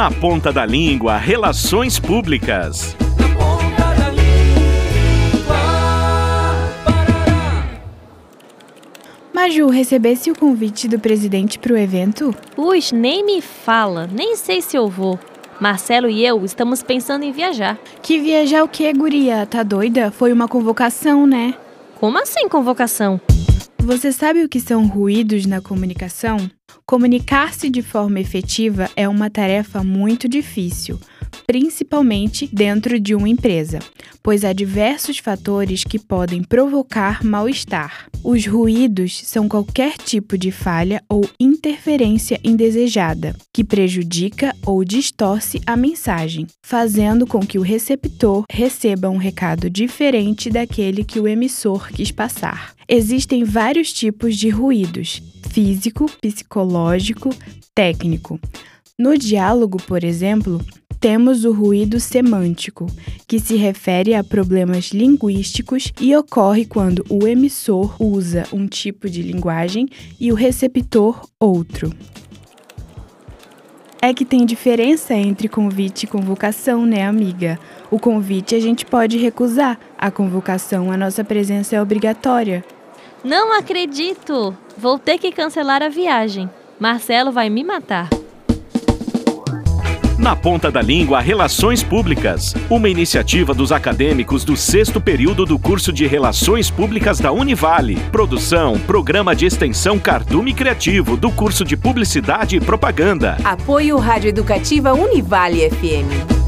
Na Ponta da Língua, Relações Públicas. Na Ponta da Língua. Maju, recebesse o convite do presidente para o evento? Nem me fala, nem sei se eu vou. Marcelo e eu estamos pensando em viajar. Que viajar o quê, guria? Tá doida? Foi uma convocação, né? Como assim convocação? Você sabe o que são ruídos na comunicação? Comunicar-se de forma efetiva é uma tarefa muito difícil, principalmente dentro de uma empresa, pois há diversos fatores que podem provocar mal-estar. Os ruídos são qualquer tipo de falha ou interferência indesejada, que prejudica ou distorce a mensagem, fazendo com que o receptor receba um recado diferente daquele que o emissor quis passar. Existem vários tipos de ruídos: físico, psicológico, técnico. No diálogo, por exemplo, temos o ruído semântico, que se refere a problemas linguísticos e ocorre quando o emissor usa um tipo de linguagem e o receptor outro. É que tem diferença entre convite e convocação, né, amiga? O convite a gente pode recusar, a convocação, a nossa presença é obrigatória. Não acredito! Vou ter que cancelar a viagem. Marcelo vai me matar. Na Ponta da Língua, Relações Públicas. Uma iniciativa dos acadêmicos do 6º período do curso de Relações Públicas da Univale. Produção, Programa de Extensão Cardume Criativo, do curso de Publicidade e Propaganda. Apoio Rádio Educativa Univale FM.